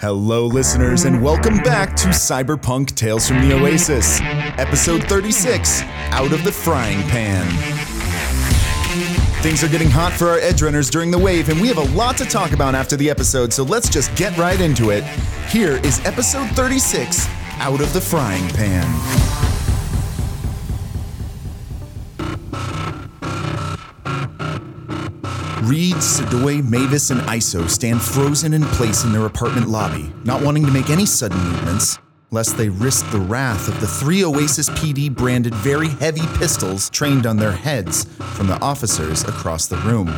Hello, listeners, and welcome back to Cyberpunk Tales from the Oasis, episode 36, Out of the Frying Pan. Things are getting hot for our Edgerunners during the wave, and we have a lot to talk about after the episode, so let's just get right into it. Here is episode 36, Out of the Frying Pan. Reed, Sedoy, Mavis, and ISO stand frozen in place in their apartment lobby, not wanting to make any sudden movements, lest they risk the wrath of the three Oasis PD-branded very heavy pistols trained on their heads from the officers across the room.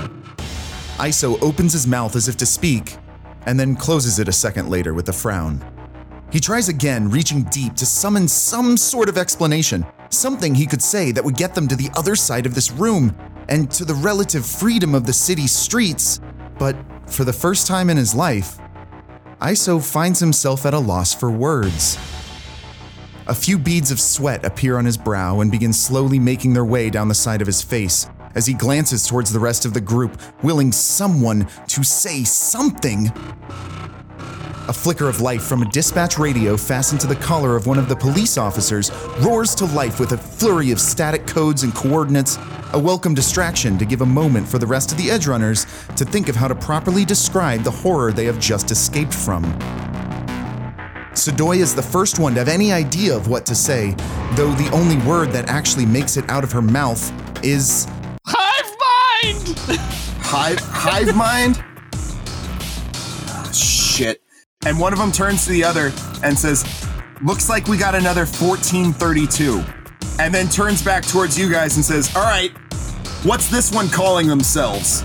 ISO opens his mouth as if to speak, and then closes it a second later with a frown. He tries again, reaching deep to summon some sort of explanation, something he could say that would get them to the other side of this room, and to the relative freedom of the city's streets, but for the first time in his life, ISO finds himself at a loss for words. A few beads of sweat appear on his brow and begin slowly making their way down the side of his face as he glances towards the rest of the group, willing someone to say something. A flicker of life from a dispatch radio fastened to the collar of one of the police officers roars to life with a flurry of static codes and coordinates, a welcome distraction to give a moment for the rest of the Edgerunners to think of how to properly describe the horror they have just escaped from. Sedoy is the first one to have any idea of what to say, though the only word that actually makes it out of her mouth is... Hive mind! Hive mind? Shit. And one of them turns to the other and says, looks like we got another 1432. And then turns back towards you guys and says, all right, what's this one calling themselves?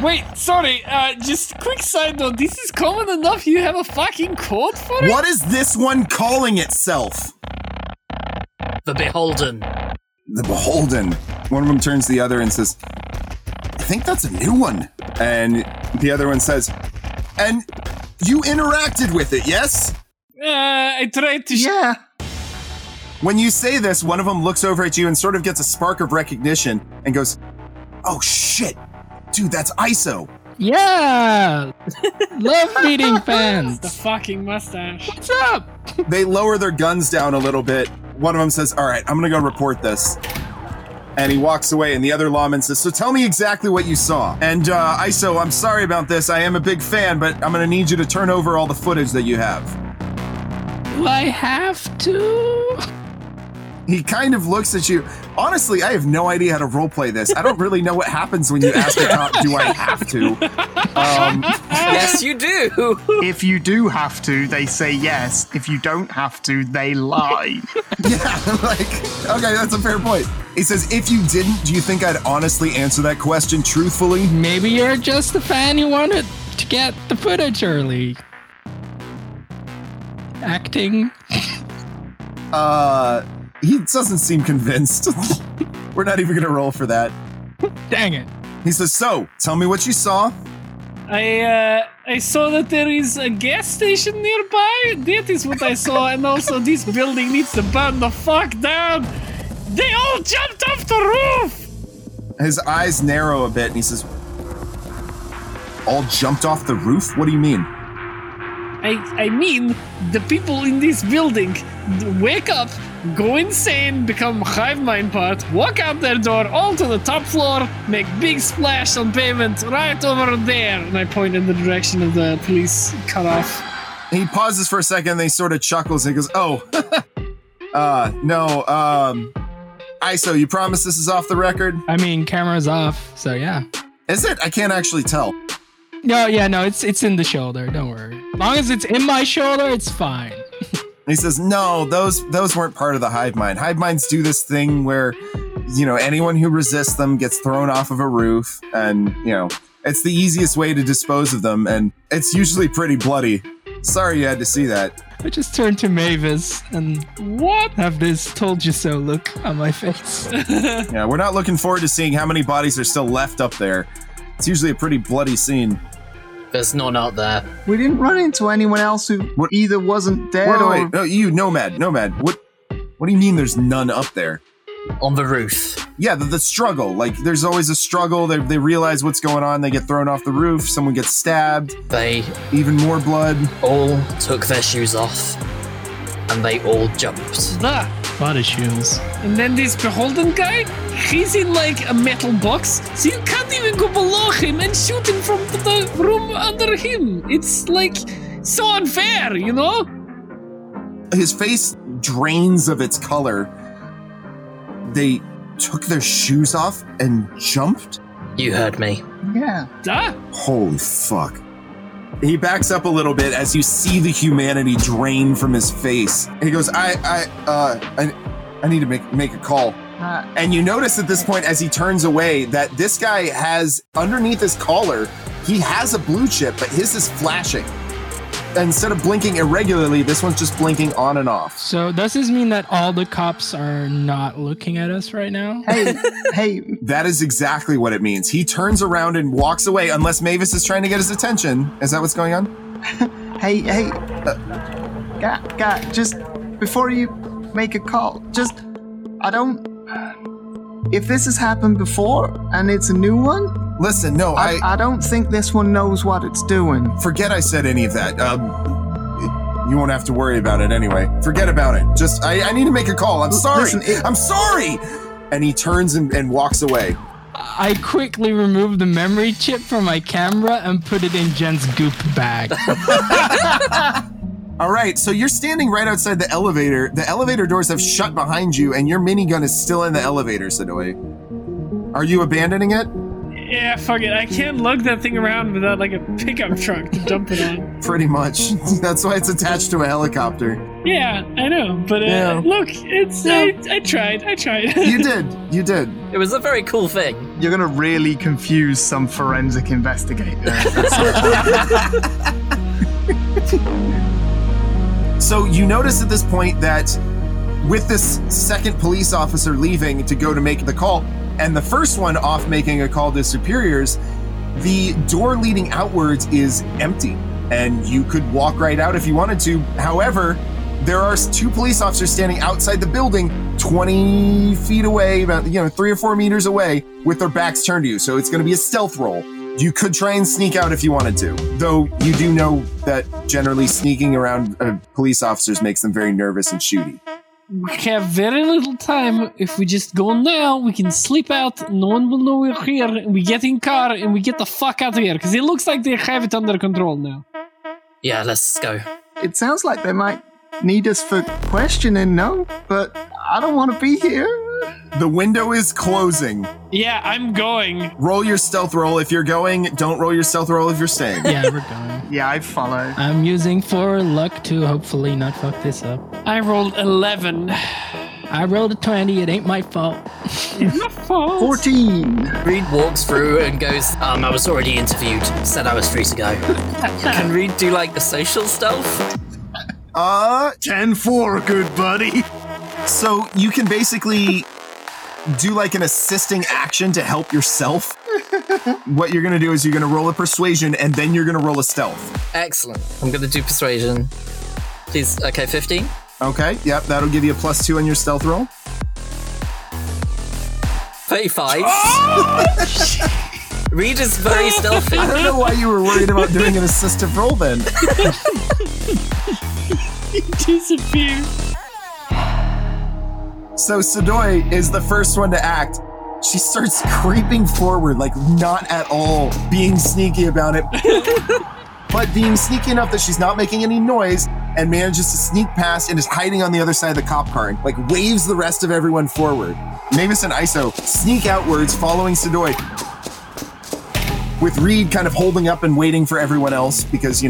Wait, sorry, just quick side note, this is common enough you have a fucking code for it? What is this one calling itself? The Beholden. The Beholden. One of them turns to the other and says, I think that's a new one. And the other one says, and... you interacted with it, yes? I tried to... Yeah. When you say this, one of them looks over at you and sort of gets a spark of recognition and goes, oh, shit. Dude, that's ISO. Yeah. Love meeting fans. The fucking mustache. What's up? They lower their guns down a little bit. One of them says, all right, I'm going to go report this. And he walks away, and the other lawman says, so tell me exactly what you saw. And, ISO, I'm sorry about this. I am a big fan, but I'm gonna need you to turn over all the footage that you have. Do I have to? He kind of looks at you. Honestly, I have no idea how to roleplay this. I don't really know what happens when you ask a cop, do I have to? Yes, you do. If you do have to, they say yes. If you don't have to, they lie. Yeah, like, okay, that's a fair point. He says, if you didn't, do you think I'd honestly answer that question truthfully? Maybe you're just the fan who wanted to get the footage early. Acting. He doesn't seem convinced. We're not even going to roll for that. Dang it. He says, so, tell me what you saw. I saw that there is a gas station nearby. That is what I saw. And also this building needs to burn the fuck down. They all jumped off the roof. His eyes narrow a bit and he says, all jumped off the roof? What do you mean? I mean, the people in this building wake up, go insane, become hive mind part, walk out their door, all to the top floor, make big splash on pavement right over there. And I point in the direction of the police cutoff. He pauses for a second, and then he sort of chuckles and goes, oh, no, ISO, you promise this is off the record? I mean, camera's off, so yeah. Is it? I can't actually tell. No, yeah, no, it's in the shoulder. Don't worry. As long as it's in my shoulder, it's fine. He says, no, those weren't part of the hive mind. Hive minds do this thing where, you know, anyone who resists them gets thrown off of a roof. And, you know, it's the easiest way to dispose of them. And it's usually pretty bloody. Sorry you had to see that. I just turned to Mavis and what? Have this told you so look on my face. Yeah, we're not looking forward to seeing how many bodies are still left up there. It's usually a pretty bloody scene. There's none out there. We didn't run into anyone else who either wasn't dead or... Wait, no, you, Nomad. What do you mean there's none up there? on the roof. Yeah, the struggle. Like, there's always a struggle. They realize what's going on. They get thrown off the roof. Someone gets stabbed. They... Even more blood. All took their shoes off, and they all jumped. Ah, body shoes. And then this Beholden guy, he's in, like, a metal box, so you can't even go below him and shoot him from the room under him. It's, like, so unfair, you know? His face drains of its color. They took their shoes off and jumped? You heard me. Yeah. Duh. Holy fuck. He backs up a little bit as you see the humanity drain from his face. He goes, I need to make a call. And you notice at this point, as he turns away, that this guy has, underneath his collar, he has a blue chip, but his is flashing. Instead of blinking irregularly, this one's just blinking on and off. So does this mean that all the cops are not looking at us right now? Hey. That is exactly what it means. He turns around and walks away unless Mavis is trying to get his attention. Is that what's going on? Hey. Guy, just before you make a call, if this has happened before and it's a new one, listen, no, I don't think this one knows what it's doing. Forget I said any of that. You won't have to worry about it anyway. Forget about it. Just, I need to make a call. I'm sorry. Listen, I'm sorry! And he turns and walks away. I quickly remove the memory chip from my camera and put it in Jen's goop bag. All right, so you're standing right outside the elevator. The elevator doors have shut behind you, and your minigun is still in the elevator, Sedoy. Are you abandoning it? Yeah, fuck it. I can't lug that thing around without, like, a pickup truck to dump it on. Pretty much. That's why it's attached to a helicopter. Yeah, I know. But, yeah. Look, it's... Yeah. I tried. You did. It was a very cool thing. You're going to really confuse some forensic investigator. So you notice at this point that with this second police officer leaving to go to make the call... And the first one off making a call to superiors, the door leading outwards is empty, and you could walk right out if you wanted to. However, there are two police officers standing outside the building, 20 feet away, about 3 or 4 meters away, with their backs turned to you. So it's going to be a stealth roll. You could try and sneak out if you wanted to, though you do know that generally sneaking around police officers makes them very nervous and shooty. We have very little time. If we just go now, we can sleep out. No one will know we're here. And we get in car and we get the fuck out of here. Because it looks like they have it under control now. Yeah, let's go. It sounds like they might need us for questioning, no? But I don't want to be here. The window is closing. Yeah, I'm going. Roll your stealth roll if you're going. Don't roll your stealth roll if you're staying. Yeah, we're going. Yeah, I follow. I'm using 4 luck to hopefully not fuck this up. I rolled 11. I rolled a 20. It ain't my fault. It's your fault. 14. Reed walks through and goes, I was already interviewed. Said I was free to go. Can Reed do, like, the social stealth? 10-4, good buddy. So you can basically do like an assisting action to help yourself. What you're going to do is you're going to roll a persuasion and then you're going to roll a stealth. Excellent. I'm going to do persuasion. Please. Okay, 15. Okay. Yep. That'll give you a +2 on your stealth roll. 35. Oh! Reed is very stealthy. I don't know why you were worried about doing an assistive roll then. He disappeared. So Sedoy is the first one to act. She starts creeping forward, like not at all being sneaky about it, but being sneaky enough that she's not making any noise and manages to sneak past and is hiding on the other side of the cop car and like waves the rest of everyone forward. Mavis and ISO sneak outwards following Sedoy, with Reed kind of holding up and waiting for everyone else because,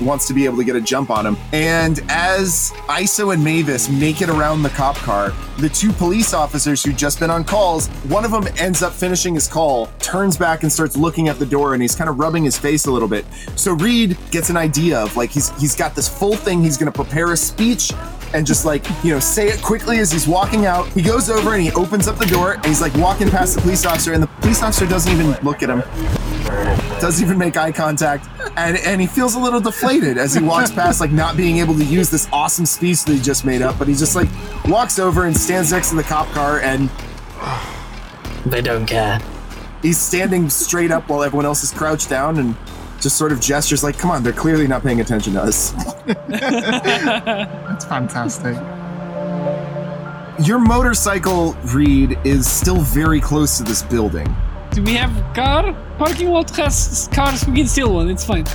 wants to be able to get a jump on him. And as ISO and Mavis make it around the cop car, the two police officers who've just been on calls, one of them ends up finishing his call, turns back and starts looking at the door, and he's kind of rubbing his face a little bit. So Reed gets an idea of like, he's got this full thing. He's going to prepare a speech and just like, say it quickly as he's walking out. He goes over and he opens up the door and he's like walking past the police officer, and the police officer doesn't even look at him. doesn't even make eye contact, and he feels a little deflated as he walks past, like, not being able to use this awesome speech that he just made up, but he just, like, walks over and stands next to the cop car, and... They don't care. He's standing straight up while everyone else is crouched down, and just sort of gestures like, come on, they're clearly not paying attention to us. That's fantastic. Your motorcycle, Reed, is still very close to this building. Do we have a car? Parking lot has cars. We can steal one. It's fine.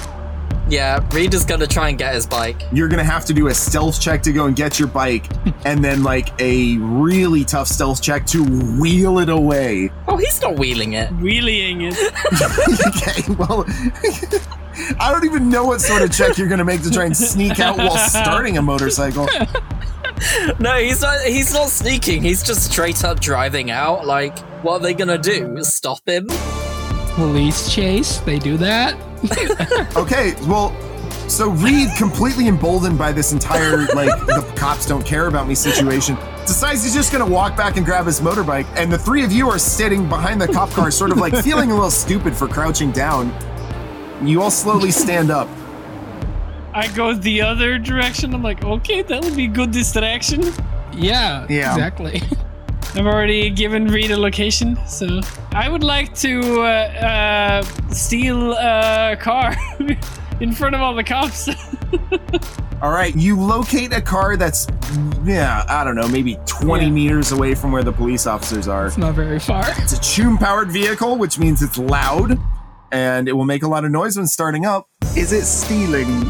Yeah, Reed is going to try and get his bike. You're going to have to do a stealth check to go and get your bike, and then, like, a really tough stealth check to wheel it away. Oh, he's not wheeling it. Wheeling it. Okay, well, I don't even know what sort of check you're going to make to try and sneak out while starting a motorcycle. No, he's not sneaking. He's just straight up driving out. Like, what are they going to do? Stop him? Police chase? They do that? Okay, well, so Reed, completely emboldened by this entire, like, the cops don't care about me situation, decides he's just going to walk back and grab his motorbike. And the three of you are sitting behind the cop car, sort of, like, feeling a little stupid for crouching down. You all slowly stand up. I go the other direction. I'm like, okay, that'll be good distraction. Yeah. Exactly. I've already given Reed a location, so I would like to steal a car in front of all the cops. All right, you locate a car that's, I don't know, maybe 20 meters away from where the police officers are. It's not very far. It's a Choom-powered vehicle, which means it's loud, and it will make a lot of noise when starting up. Is it stealing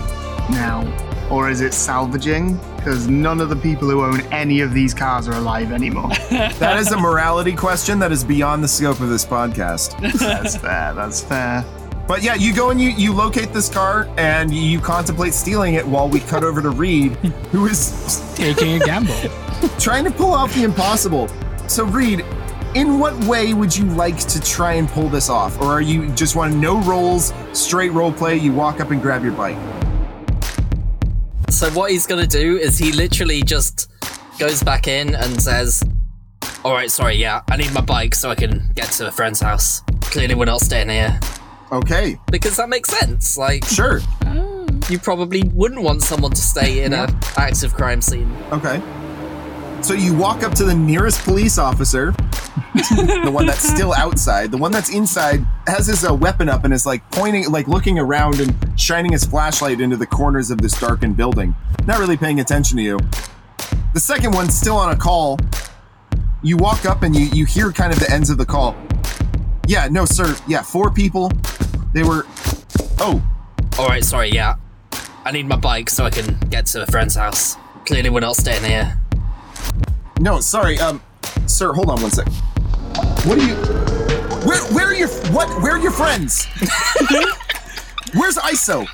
now, or is it salvaging? Because none of the people who own any of these cars are alive anymore. That is a morality question that is beyond the scope of this podcast. That's fair. But yeah, you go and you locate this car, and you contemplate stealing it while we cut over to Reed, who is... taking a gamble. Trying to pull off the impossible. So Reed, in what way would you like to try and pull this off? Or are you just want no rolls, straight role play, you walk up and grab your bike? So what he's going to do is he literally just goes back in and says, all right, sorry, yeah, I need my bike so I can get to a friend's house. Clearly we're not staying here. Okay. Because that makes sense. Like, sure. You probably wouldn't want someone to stay in an active crime scene. Okay. So you walk up to the nearest police officer, the one that's still outside. The one that's inside has his weapon up and is like pointing, like looking around and shining his flashlight into the corners of this darkened building. Not really paying attention to you. The second one's still on a call. You walk up and you hear kind of the ends of the call. Yeah, no, sir. Yeah, 4 people. They were... Oh. All right, sorry, yeah. I need my bike so I can get to a friend's house. Clearly we're not staying here. No, sorry, sir, hold on one sec. What are you... Where are your friends? Where's ISO?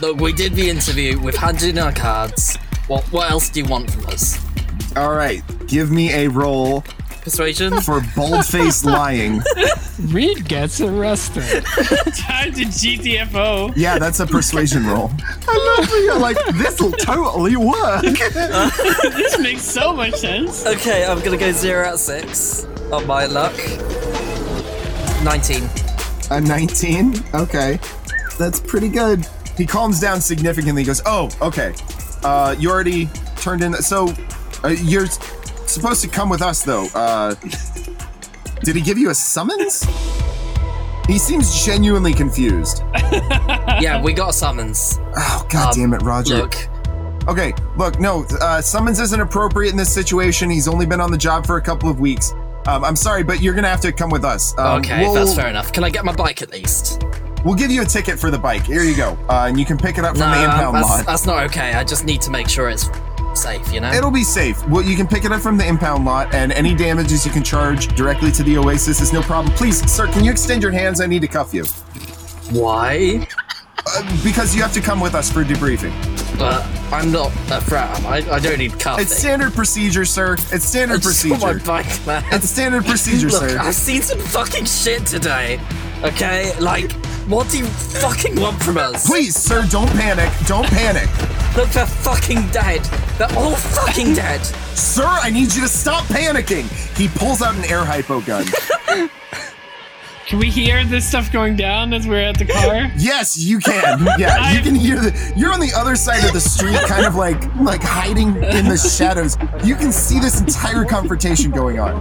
Look, we did the interview. We've handed in our cards. What else do you want from us? All right, give me a roll. Persuasion? For bold-faced lying. Reed gets arrested. Time to GTFO. Yeah, that's a persuasion roll. I love that you're like, this'll totally work. This makes so much sense. Okay, I'm going to go 0 out of 6 on my luck. 19. A 19? Okay. That's pretty good. He calms down significantly. He goes, oh, okay. You already turned in... So, you're... supposed to come with us though. Did he give you a summons? He seems genuinely confused. Yeah, we got a summons. Oh, god damn it, Roger. Look, summons isn't appropriate in this situation. He's only been on the job for a couple of weeks. I'm sorry, but you're gonna have to come with us. That's fair enough. Can I get my bike at least? We'll give you a ticket for the bike. Here you go. And you can pick it up from the impound lot. That's not okay. I just need to make sure it's safe, you know? It'll be safe. Well, you can pick it up from the impound lot, and any damages you can charge directly to the Oasis is no problem. Please, sir, can you extend your hands? I need to cuff you. Why? Because you have to come with us for debriefing. But I'm not a frat. I don't need cuffing. It's standard procedure, sir. It's standard procedure. It's my bike, man. It's standard procedure, sir. I've seen some fucking shit today. Okay? Like, what do you fucking want from us? Please, sir, don't panic. Don't panic. Look, they're fucking dead. They're all fucking dead. Sir, I need you to stop panicking. He pulls out an air hypo gun. Can we hear this stuff going down as we're at the car? Yes, you can. Yeah, you can hear the. You're on the other side of the street, kind of like hiding in the shadows. You can see this entire confrontation going on.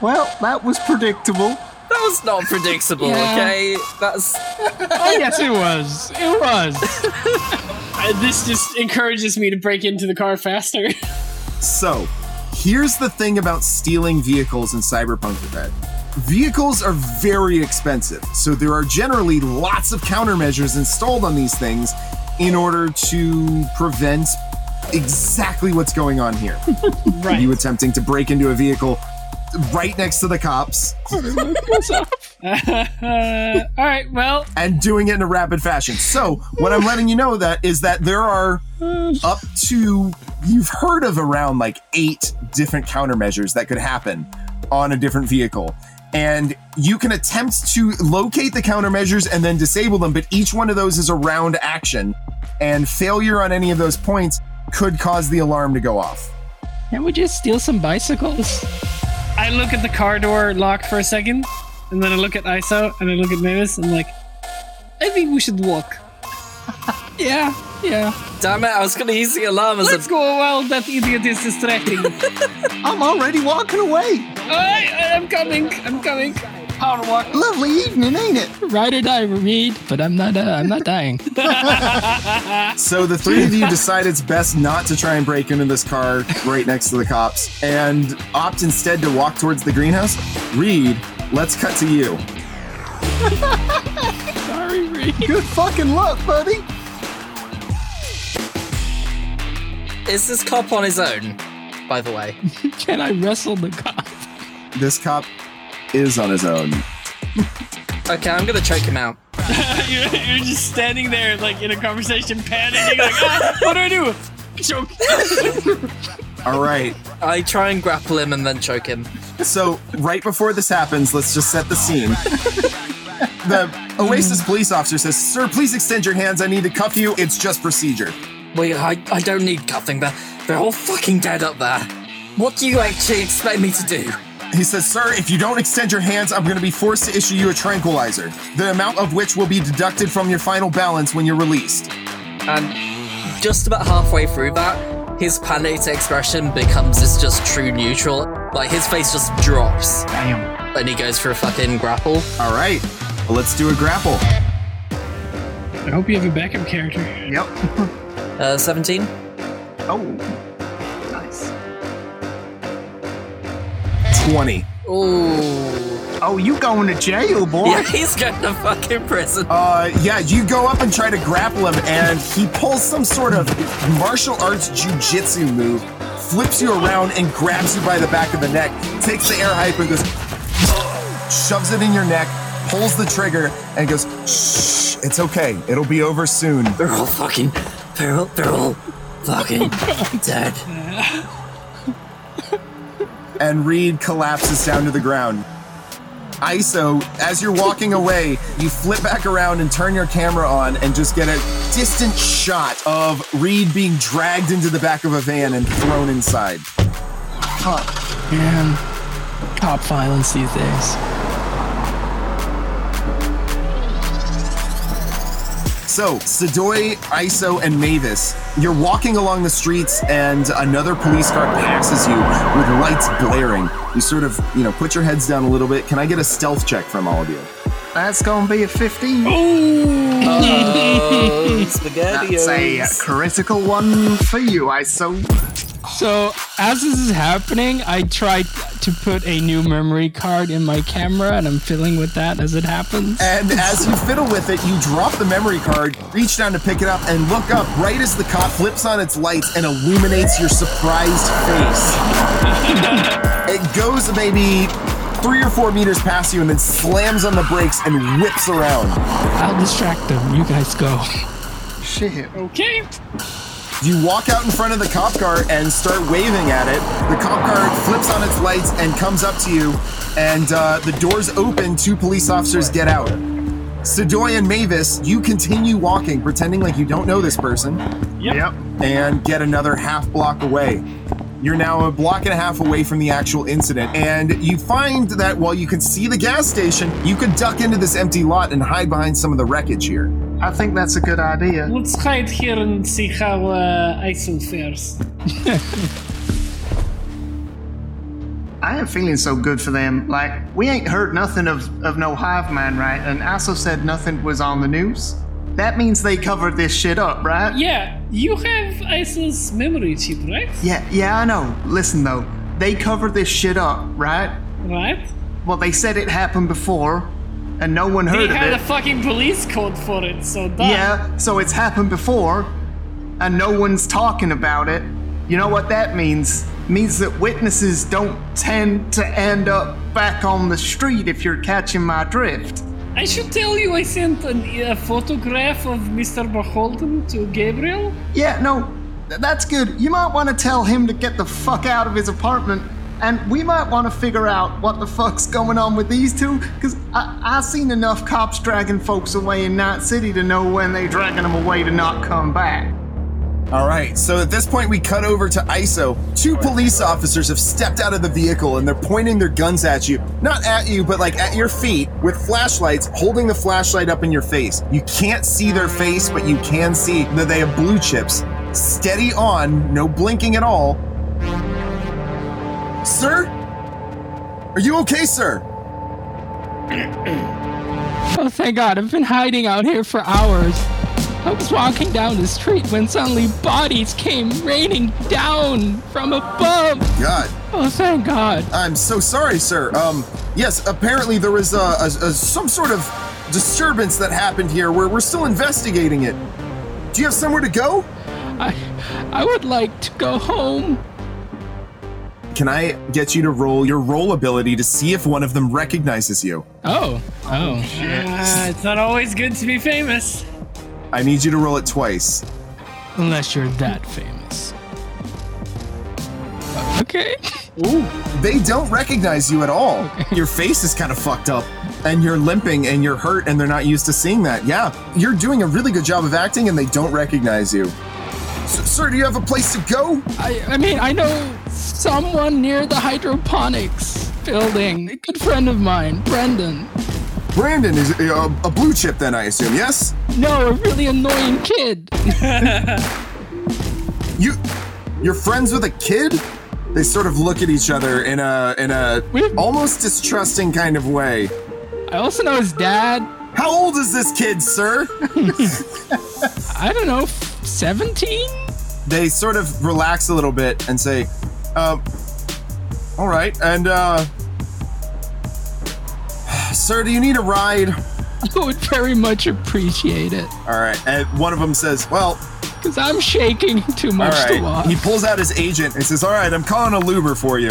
Well, that was predictable. That was not predictable, okay? That's. Oh, yes, it was. It was. This just encourages me to break into the car faster. So, here's the thing about stealing vehicles in Cyberpunk Red. Vehicles are very expensive, so there are generally lots of countermeasures installed on these things in order to prevent exactly what's going on here. Right. You attempting to break into a vehicle right next to the cops. All right, well. And doing it in a rapid fashion. So what I'm letting you know that is that there are up to, you've heard of around like 8 different countermeasures that could happen on a different vehicle. And you can attempt to locate the countermeasures and then disable them, but each one of those is a round action. And failure on any of those points could cause the alarm to go off. Can't we just steal some bicycles? I look at the car door locked for a second, and then I look at ISO, and I look at Mavis, and I'm like, I think we should walk. Yeah. Damn it, I was going to use the alarm as Let's go while that idiot is distracting. I'm already walking away. I'm coming. Power walk. Lovely evening, ain't it? Ride or die, Reed, but I'm not dying. So the three of you decide it's best not to try and break into this car right next to the cops and opt instead to walk towards the greenhouse. Reed, let's cut to you. Sorry, Reed. Good fucking luck, buddy. Is this cop on his own, by the way? Can I wrestle the cop? This cop is on his own. Okay, I'm going to choke him out. You're just standing there, like, in a conversation, panicking, like, what do I do? Choke. All right. I try and grapple him and then choke him. So, right before this happens, let's just set the scene. The Oasis police officer says, "Sir, please extend your hands. I need to cuff you. It's just procedure." Wait, I don't need cuffing. They're all fucking dead up there. What do you actually expect me to do? He says, "Sir, if you don't extend your hands, I'm going to be forced to issue you a tranquilizer, the amount of which will be deducted from your final balance when you're released." And just about halfway through that, his panicked expression becomes this just true neutral. Like, his face just drops. Damn. And he goes for a fucking grapple. All right, well, let's do a grapple. I hope you have a backup character. Yep. 17. Oh, nice. 20. Oh. Oh, you going to jail, boy? Yeah, he's going to fucking prison. Yeah, you go up and try to grapple him, and he pulls some sort of martial arts jiu-jitsu move, flips you around, and grabs you by the back of the neck, takes the air hype and goes, shoves it in your neck, pulls the trigger, and goes, "Shh, it's okay. It'll be over soon." They're all fucking... They're all fucking dead. And Reed collapses down to the ground. ISO, as you're walking away, you flip back around and turn your camera on and just get a distant shot of Reed being dragged into the back of a van and thrown inside. Oh, man. Cop violence these days. So, Sedoy, ISO, and Mavis, you're walking along the streets and another police car passes you with lights blaring. You sort of, put your heads down a little bit. Can I get a stealth check from all of you? That's going to be a 15. Oh, spaghettios. That's a critical one for you, ISO. So, as this is happening, I tried to put a new memory card in my camera, and I'm fiddling with that as it happens. And as you fiddle with it, you drop the memory card, reach down to pick it up, and look up right as the cop flips on its lights and illuminates your surprised face. It goes maybe 3 or 4 meters past you and then slams on the brakes and whips around. I'll distract them. You guys go. Shit. Okay. You walk out in front of the cop car and start waving at it. The cop car flips on its lights and comes up to you, and the doors open. 2 police officers get out. Sedoy and Mavis, you continue walking, pretending like you don't know this person. Yep. And get another half block away. You're now a block and a half away from the actual incident, and you find that while you can see the gas station, you could duck into this empty lot and hide behind some of the wreckage here. I think that's a good idea. Let's hide here and see how ISO fares. I ain't feeling so good for them. Like, we ain't heard nothing of no hive mind, right? And ISO said nothing was on the news. That means they covered this shit up, right? Yeah, you have ISO's memory chip, right? Yeah, I know. Listen, though, they covered this shit up, right? Right? Well, they said it happened before, and no one heard of it. They had a fucking police code for it, so that... Yeah, so it's happened before, and no one's talking about it. You know what that means? It means that witnesses don't tend to end up back on the street, if you're catching my drift. I should tell you I sent a photograph of Mr. Beholden to Gabriel. Yeah, no, that's good. You might want to tell him to get the fuck out of his apartment, and we might want to figure out what the fuck's going on with these two, because I've seen enough cops dragging folks away in Night City to know when they're dragging them away to not come back. All right, so at this point we cut over to ISO. Two police officers have stepped out of the vehicle and they're pointing their guns at you. Not at you, but like at your feet with flashlights, holding the flashlight up in your face. You can't see their face, but you can see that they have blue chips. Steady on, no blinking at all. Sir? Are you okay, sir? Oh, thank God. I've been hiding out here for hours. I was walking down the street when suddenly bodies came raining down from above. God. Oh, thank God. I'm so sorry, sir. Yes, apparently there was some sort of disturbance that happened here. We're still investigating it. Do you have somewhere to go? I would like to go home. Can I get you to roll your roll ability to see if one of them recognizes you? Oh, shit. It's not always good to be famous. I need you to roll it twice. Unless you're that famous. Okay. Ooh, they don't recognize you at all. Okay. Your face is kind of fucked up, and you're limping, and you're hurt, and they're not used to seeing that. Yeah, you're doing a really good job of acting, and they don't recognize you. Sir, do you have a place to go? I mean, I know someone near the hydroponics building. A good friend of mine, Brendan. Brandon is a blue chip then, I assume, yes? No, a really annoying kid. You're friends with a kid? They sort of look at each other in a almost distrusting kind of way. I also know his dad. How old is this kid, sir? I don't know, 17? They sort of relax a little bit and say, all right, and sir, do you need a ride? I would very much appreciate it. All right. And one of them says, well... Because I'm shaking too much to walk. He pulls out his agent and says, all right, I'm calling a Luber for you.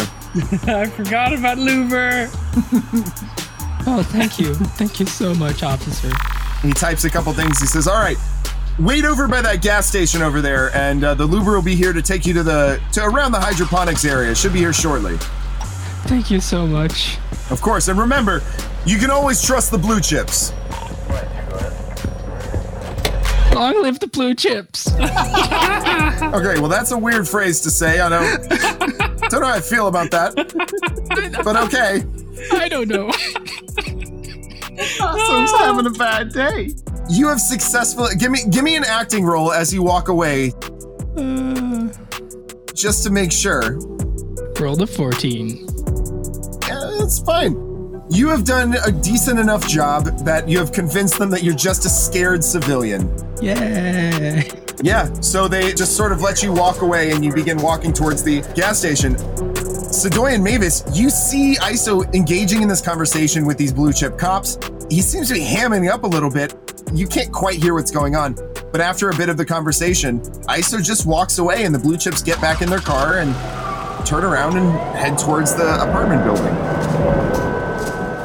I forgot about Luber. Oh, thank you. Thank you so much, officer. He types a couple things. He says, all right, wait over by that gas station over there, and the Luber will be here to take you to around the hydroponics area. Should be here shortly. Thank you so much. Of course. And remember... You can always trust the blue chips. Long live the blue chips. Okay, well, that's a weird phrase to say. I don't know how I feel about that. But okay. I don't know. Someone's having a bad day. You have successfully... Give me an acting role as you walk away. Just to make sure. Roll to 14. Yeah, that's fine. You have done a decent enough job that you have convinced them that you're just a scared civilian. Yeah. Yeah, so they just sort of let you walk away and you begin walking towards the gas station. Sedoy and Mavis, you see ISO engaging in this conversation with these blue chip cops. He seems to be hamming up a little bit. You can't quite hear what's going on. But after a bit of the conversation, ISO just walks away and the blue chips get back in their car and turn around and head towards the apartment building.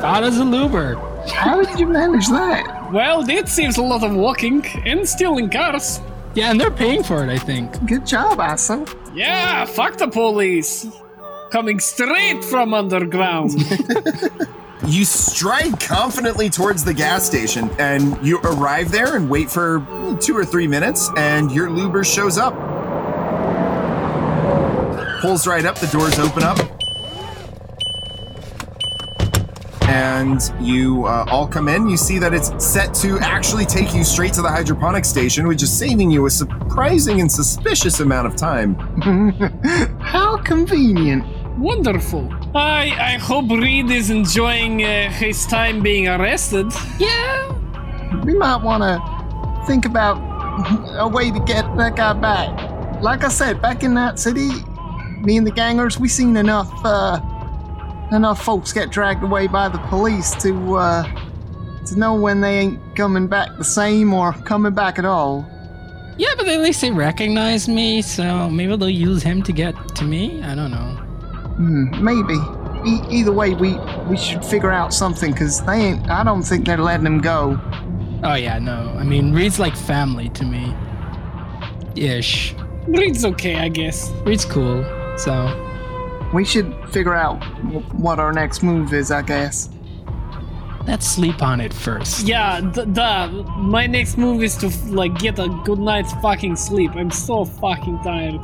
Not as a Luber. How did you manage that? Well, that seems a lot of walking and stealing cars. Yeah, and they're paying for it, I think. Good job, Asa. Yeah, fuck the police. Coming straight from underground. You stride confidently towards the gas station, and you arrive there and wait for 2 or 3 minutes, and your Luber shows up. Pulls right up, the doors open up. And you all come in. You see that it's set to actually take you straight to the hydroponic station, which is saving you a surprising and suspicious amount of time. How convenient. Wonderful. I hope Reed is enjoying his time being arrested. Yeah. We might want to think about a way to get that guy back. Like I said, back in that city, me and the gangers, we seen enough folks get dragged away by the police to know when they ain't coming back the same or coming back at all. Yeah, but at least they recognize me, so maybe they'll use him to get to me. I don't know. Maybe. Either way, we should figure out something, because they ain't. I don't think they're letting him go. Oh yeah, no. I mean, Reed's like family to me. Ish. Reed's okay, I guess. Reed's cool, so. We should figure out what our next move is, I guess. Let's sleep on it first. Yeah, my next move is to get a good night's fucking sleep. I'm so fucking tired.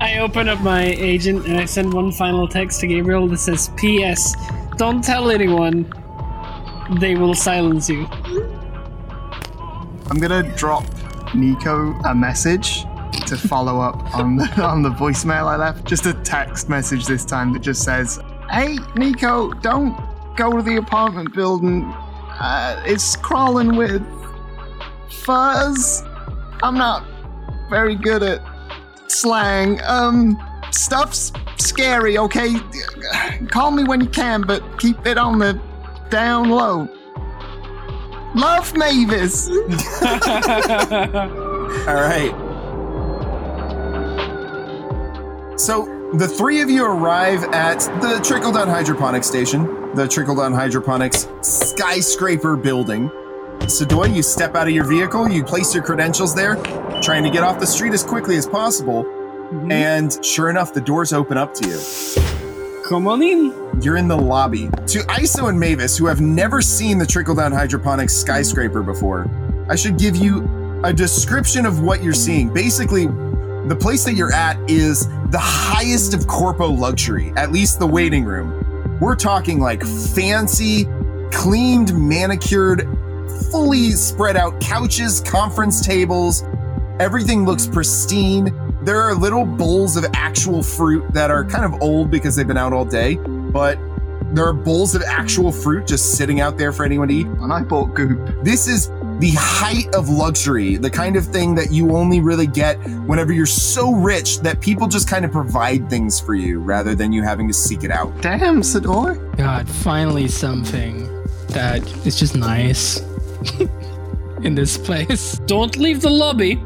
I open up my agent and I send one final text to Gabriel that says, P.S. Don't tell anyone. They will silence you. I'm gonna drop Nico a message to follow up on the voicemail I left. Just a text message this time that just says, hey, Nico, don't go to the apartment building. It's crawling with fuzz. I'm not very good at slang. Stuff's scary, okay? Call me when you can, but keep it on the down low. Love, Mavis. All right. So the three of you arrive at the Trickle-Down Hydroponics station, the Trickle-Down Hydroponics skyscraper building. Sedoy, you step out of your vehicle, you place your credentials there, trying to get off the street as quickly as possible, and sure enough, the doors open up to you. Come on in. You're in the lobby. To ISO and Mavis, who have never seen the Trickle-Down Hydroponics skyscraper before, I should give you a description of what you're seeing. Basically, the place that you're at is the highest of corpo luxury, at least the waiting room. We're talking like fancy, cleaned, manicured, fully spread out couches, conference tables. Everything looks pristine. There are little bowls of actual fruit that are kind of old because they've been out all day, but there are bowls of actual fruit just sitting out there for anyone to eat. And I bought goop. This is the height of luxury, the kind of thing that you only really get whenever you're so rich that people just kind of provide things for you rather than you having to seek it out. Damn, Sedoy. God, finally something that is just nice in this place. Don't leave the lobby.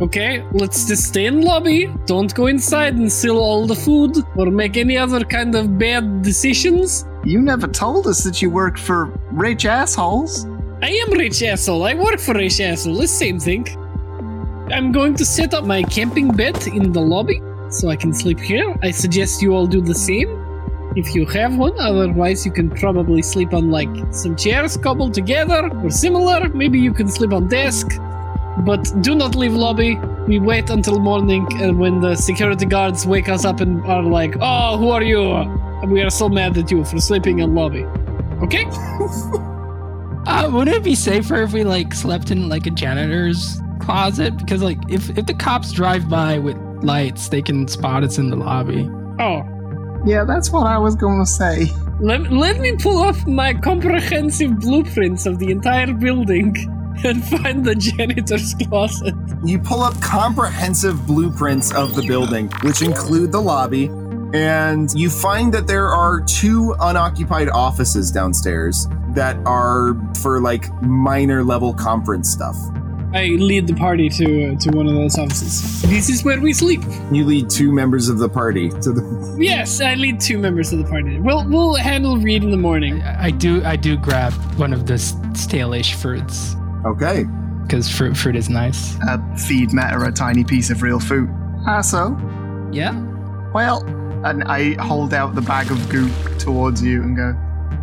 Okay, let's just stay in the lobby. Don't go inside and steal all the food or make any other kind of bad decisions. You never told us that you work for rich assholes. I am rich asshole. I work for rich asshole. It's the same thing. I'm going to set up my camping bed in the lobby so I can sleep here. I suggest you all do the same if you have one. Otherwise, you can probably sleep on some chairs cobbled together or similar. Maybe you can sleep on desk. But do not leave lobby. We wait until morning, and when the security guards wake us up and are like, oh, who are you? And we are so mad at you for sleeping in lobby. Okay? Wouldn't it be safer if we slept in a janitor's closet? Because if the cops drive by with lights, they can spot us in the lobby. Oh. Yeah, that's what I was going to say. Let me pull up my comprehensive blueprints of the entire building and find the janitor's closet. You pull up comprehensive blueprints of the building, which include the lobby, and you find that there are two unoccupied offices downstairs that are for minor level conference stuff. I lead the party to one of those offices. This is where we sleep. You lead two members of the party to the. Yes, I lead two members of the party. We'll handle Reed in the morning. I do grab one of the stale-ish fruits. Okay. Because fruit is nice. Feed Matter a tiny piece of real fruit. Ah, so? Yeah. Well, and I hold out the bag of goop towards you and go,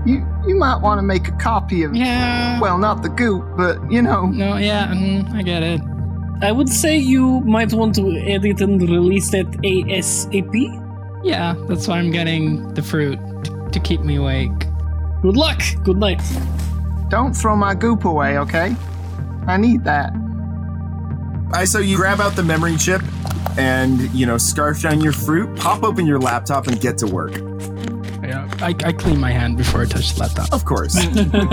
You might want to make a copy of... Yeah. Well, not the goop, but, you know... No, yeah, I get it. I would say you might want to edit and release that ASAP. Yeah, that's why I'm getting the fruit to keep me awake. Good luck. Good night. Don't throw my goop away, okay? I need that. So you grab out the memory chip and, you know, scarf down your fruit, pop open your laptop, and get to work. Yeah, I clean my hand before I touch the laptop. Of course.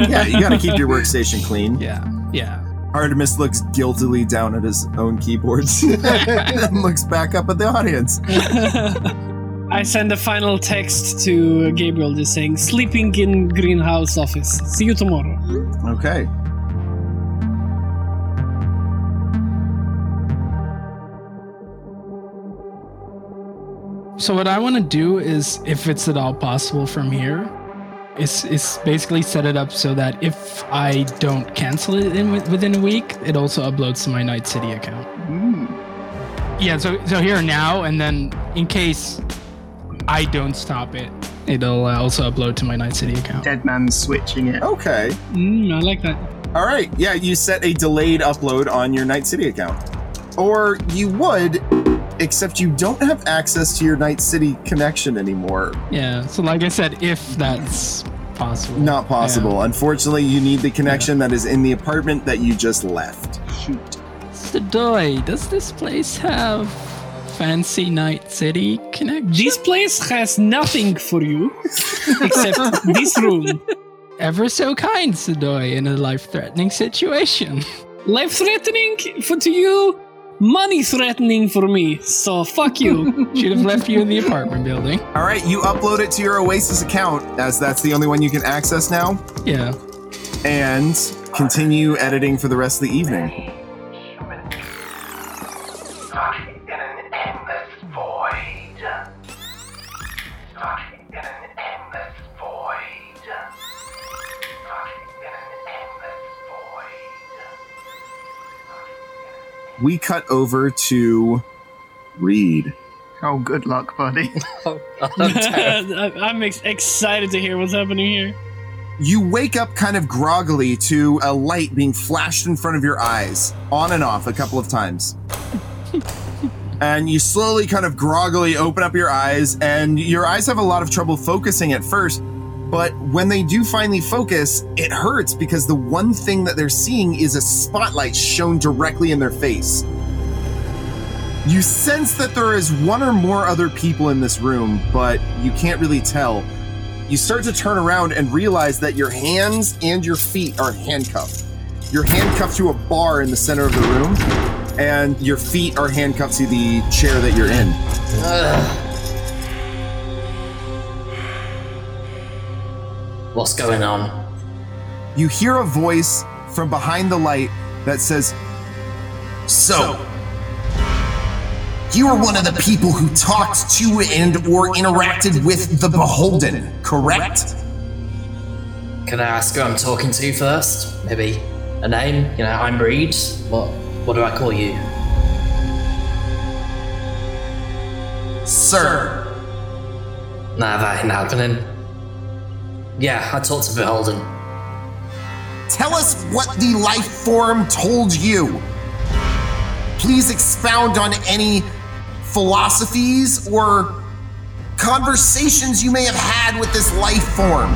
Yeah, you gotta keep your workstation clean. Yeah. Artemis looks guiltily down at his own keyboards and looks back up at the audience. I send a final text to Gabriel just saying, sleeping in greenhouse office. See you tomorrow. Okay. So what I want to do is, if it's at all possible from here, is basically set it up so that if I don't cancel it within a week, it also uploads to my Night City account. Mm. Yeah, so here now, and then in case I don't stop it, it'll also upload to my Night City account. Dead man switching it. Okay. I like that. All right. Yeah, you set a delayed upload on your Night City account. Or you would, except you don't have access to your Night City connection anymore. Yeah, so like I said, if that's possible. Not possible. Yeah. Unfortunately, you need the connection that is in the apartment that you just left. Shoot. Sedoy, does this place have fancy Night City connection? This place has nothing for you except this room. Ever so kind, Sedoy, in a life-threatening situation. Life-threatening to you? Money threatening for me, so fuck you. Should have left you in the apartment building. All right, you upload it to your Oasis account, as that's the only one you can access now. Yeah. And continue editing for the rest of the evening. Stuck in an endless void. Stuck in an endless void. Stuck in an endless void. We cut over to Reed. Oh, good luck, buddy. I'm excited to hear what's happening here. You wake up kind of groggily to a light being flashed in front of your eyes, on and off a couple of times. And you slowly, kind of groggily, open up your eyes, and your eyes have a lot of trouble focusing at first, but when they do finally focus, it hurts because the one thing that they're seeing is a spotlight shone directly in their face. You sense that there is one or more other people in this room, but you can't really tell. You start to turn around and realize that your hands and your feet are handcuffed. You're handcuffed to a bar in the center of the room, and your feet are handcuffed to the chair that you're in. Ugh. What's going on? You hear a voice from behind the light that says, So, you are one of the people who talked to and or interacted with the Beholden, correct? Can I ask who I'm talking to first? Maybe a name? You know, I'm Reed. What do I call you? Sir. Nah, that ain't happening. Yeah, I talked to Beholden. Tell us what the life form told you. Please expound on any philosophies or conversations you may have had with this life form.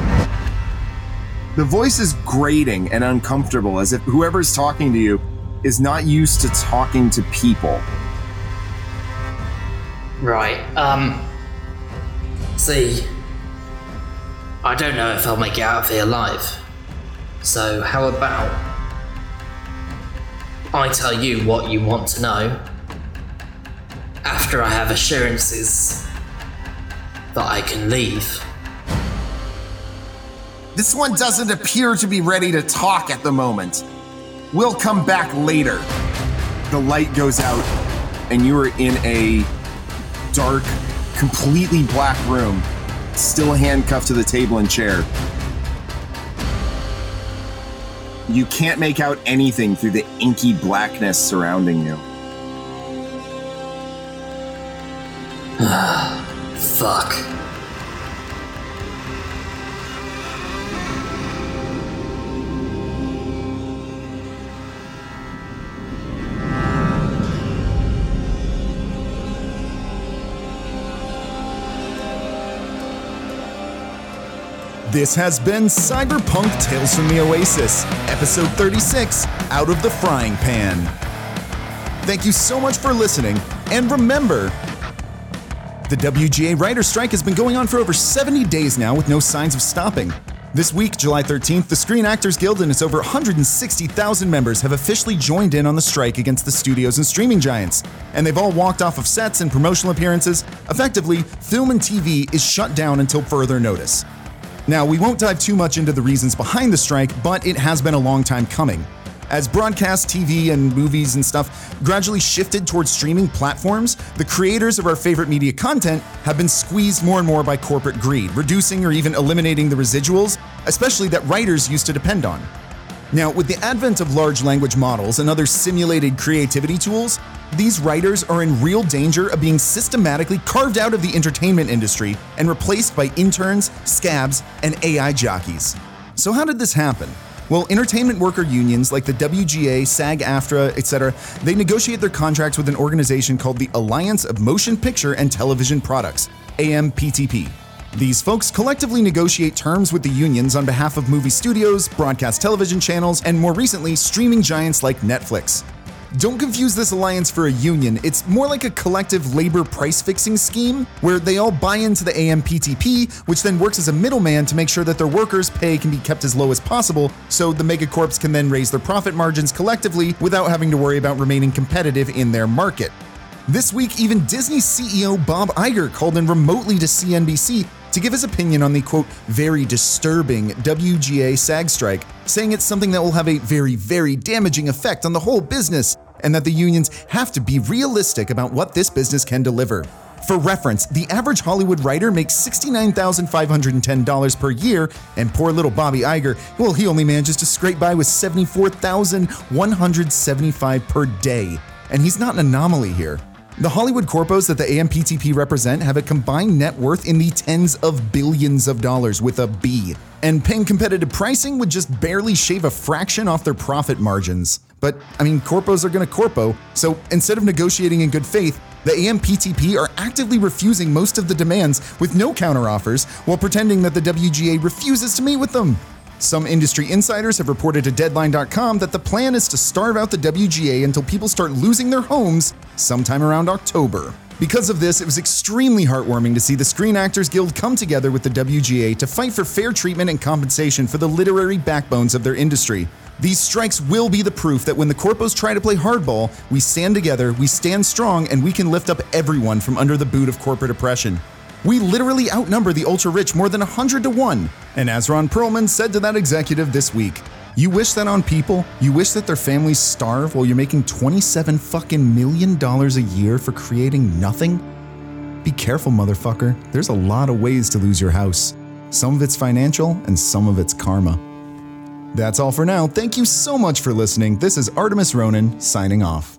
The voice is grating and uncomfortable, as if whoever's talking to you is not used to talking to people. Right, see, I don't know if I'll make it out of here alive. So how about I tell you what you want to know after I have assurances that I can leave? This one doesn't appear to be ready to talk at the moment. We'll come back later. The light goes out, and you are in a dark, completely black room, still handcuffed to the table and chair. You can't make out anything through the inky blackness surrounding you. Fuck. This has been Cyberpunk Tales from the Oasis, episode 36, Out of the Frying Pan. Thank you so much for listening, and remember, the WGA writer's strike has been going on for over 70 days now with no signs of stopping. This week, July 13th, the Screen Actors Guild and its over 160,000 members have officially joined in on the strike against the studios and streaming giants, and they've all walked off of sets and promotional appearances. Effectively, film and TV is shut down until further notice. Now, we won't dive too much into the reasons behind the strike, but it has been a long time coming. As broadcast TV and movies and stuff gradually shifted towards streaming platforms, the creators of our favorite media content have been squeezed more and more by corporate greed, reducing or even eliminating the residuals, especially that writers used to depend on. Now, with the advent of large language models and other simulated creativity tools, these writers are in real danger of being systematically carved out of the entertainment industry and replaced by interns, scabs, and AI jockeys. So how did this happen? Well, entertainment worker unions like the WGA, SAG-AFTRA, etc., they negotiate their contracts with an organization called the Alliance of Motion Picture and Television Products, AMPTP. These folks collectively negotiate terms with the unions on behalf of movie studios, broadcast television channels, and more recently, streaming giants like Netflix. Don't confuse this alliance for a union. It's more like a collective labor price-fixing scheme where they all buy into the AMPTP, which then works as a middleman to make sure that their workers' pay can be kept as low as possible so the megacorps can then raise their profit margins collectively without having to worry about remaining competitive in their market. This week, even Disney CEO Bob Iger called in remotely to CNBC to give his opinion on the, quote, very disturbing WGA SAG strike, saying it's something that will have a very, very damaging effect on the whole business, and that the unions have to be realistic about what this business can deliver. For reference, the average Hollywood writer makes $69,510 per year, and poor little Bobby Iger, well, he only manages to scrape by with $74,175 per day. And he's not an anomaly here. The Hollywood corpos that the AMPTP represent have a combined net worth in the tens of billions of dollars with a B, and paying competitive pricing would just barely shave a fraction off their profit margins. But, I mean, corpos are gonna corpo, so instead of negotiating in good faith, the AMPTP are actively refusing most of the demands with no counteroffers while pretending that the WGA refuses to meet with them. Some industry insiders have reported to Deadline.com that the plan is to starve out the WGA until people start losing their homes sometime around October. Because of this, it was extremely heartwarming to see the Screen Actors Guild come together with the WGA to fight for fair treatment and compensation for the literary backbones of their industry. These strikes will be the proof that when the corpos try to play hardball, we stand together, we stand strong, and we can lift up everyone from under the boot of corporate oppression. We literally outnumber the ultra-rich more than 100 to 1, and as Ron Perlman said to that executive this week, you wish that on people, you wish that their families starve while you're making $27 fucking million a year for creating nothing? Be careful, motherfucker. There's a lot of ways to lose your house. Some of it's financial, and some of it's karma. That's all for now. Thank you so much for listening. This is Artemis Ronan signing off.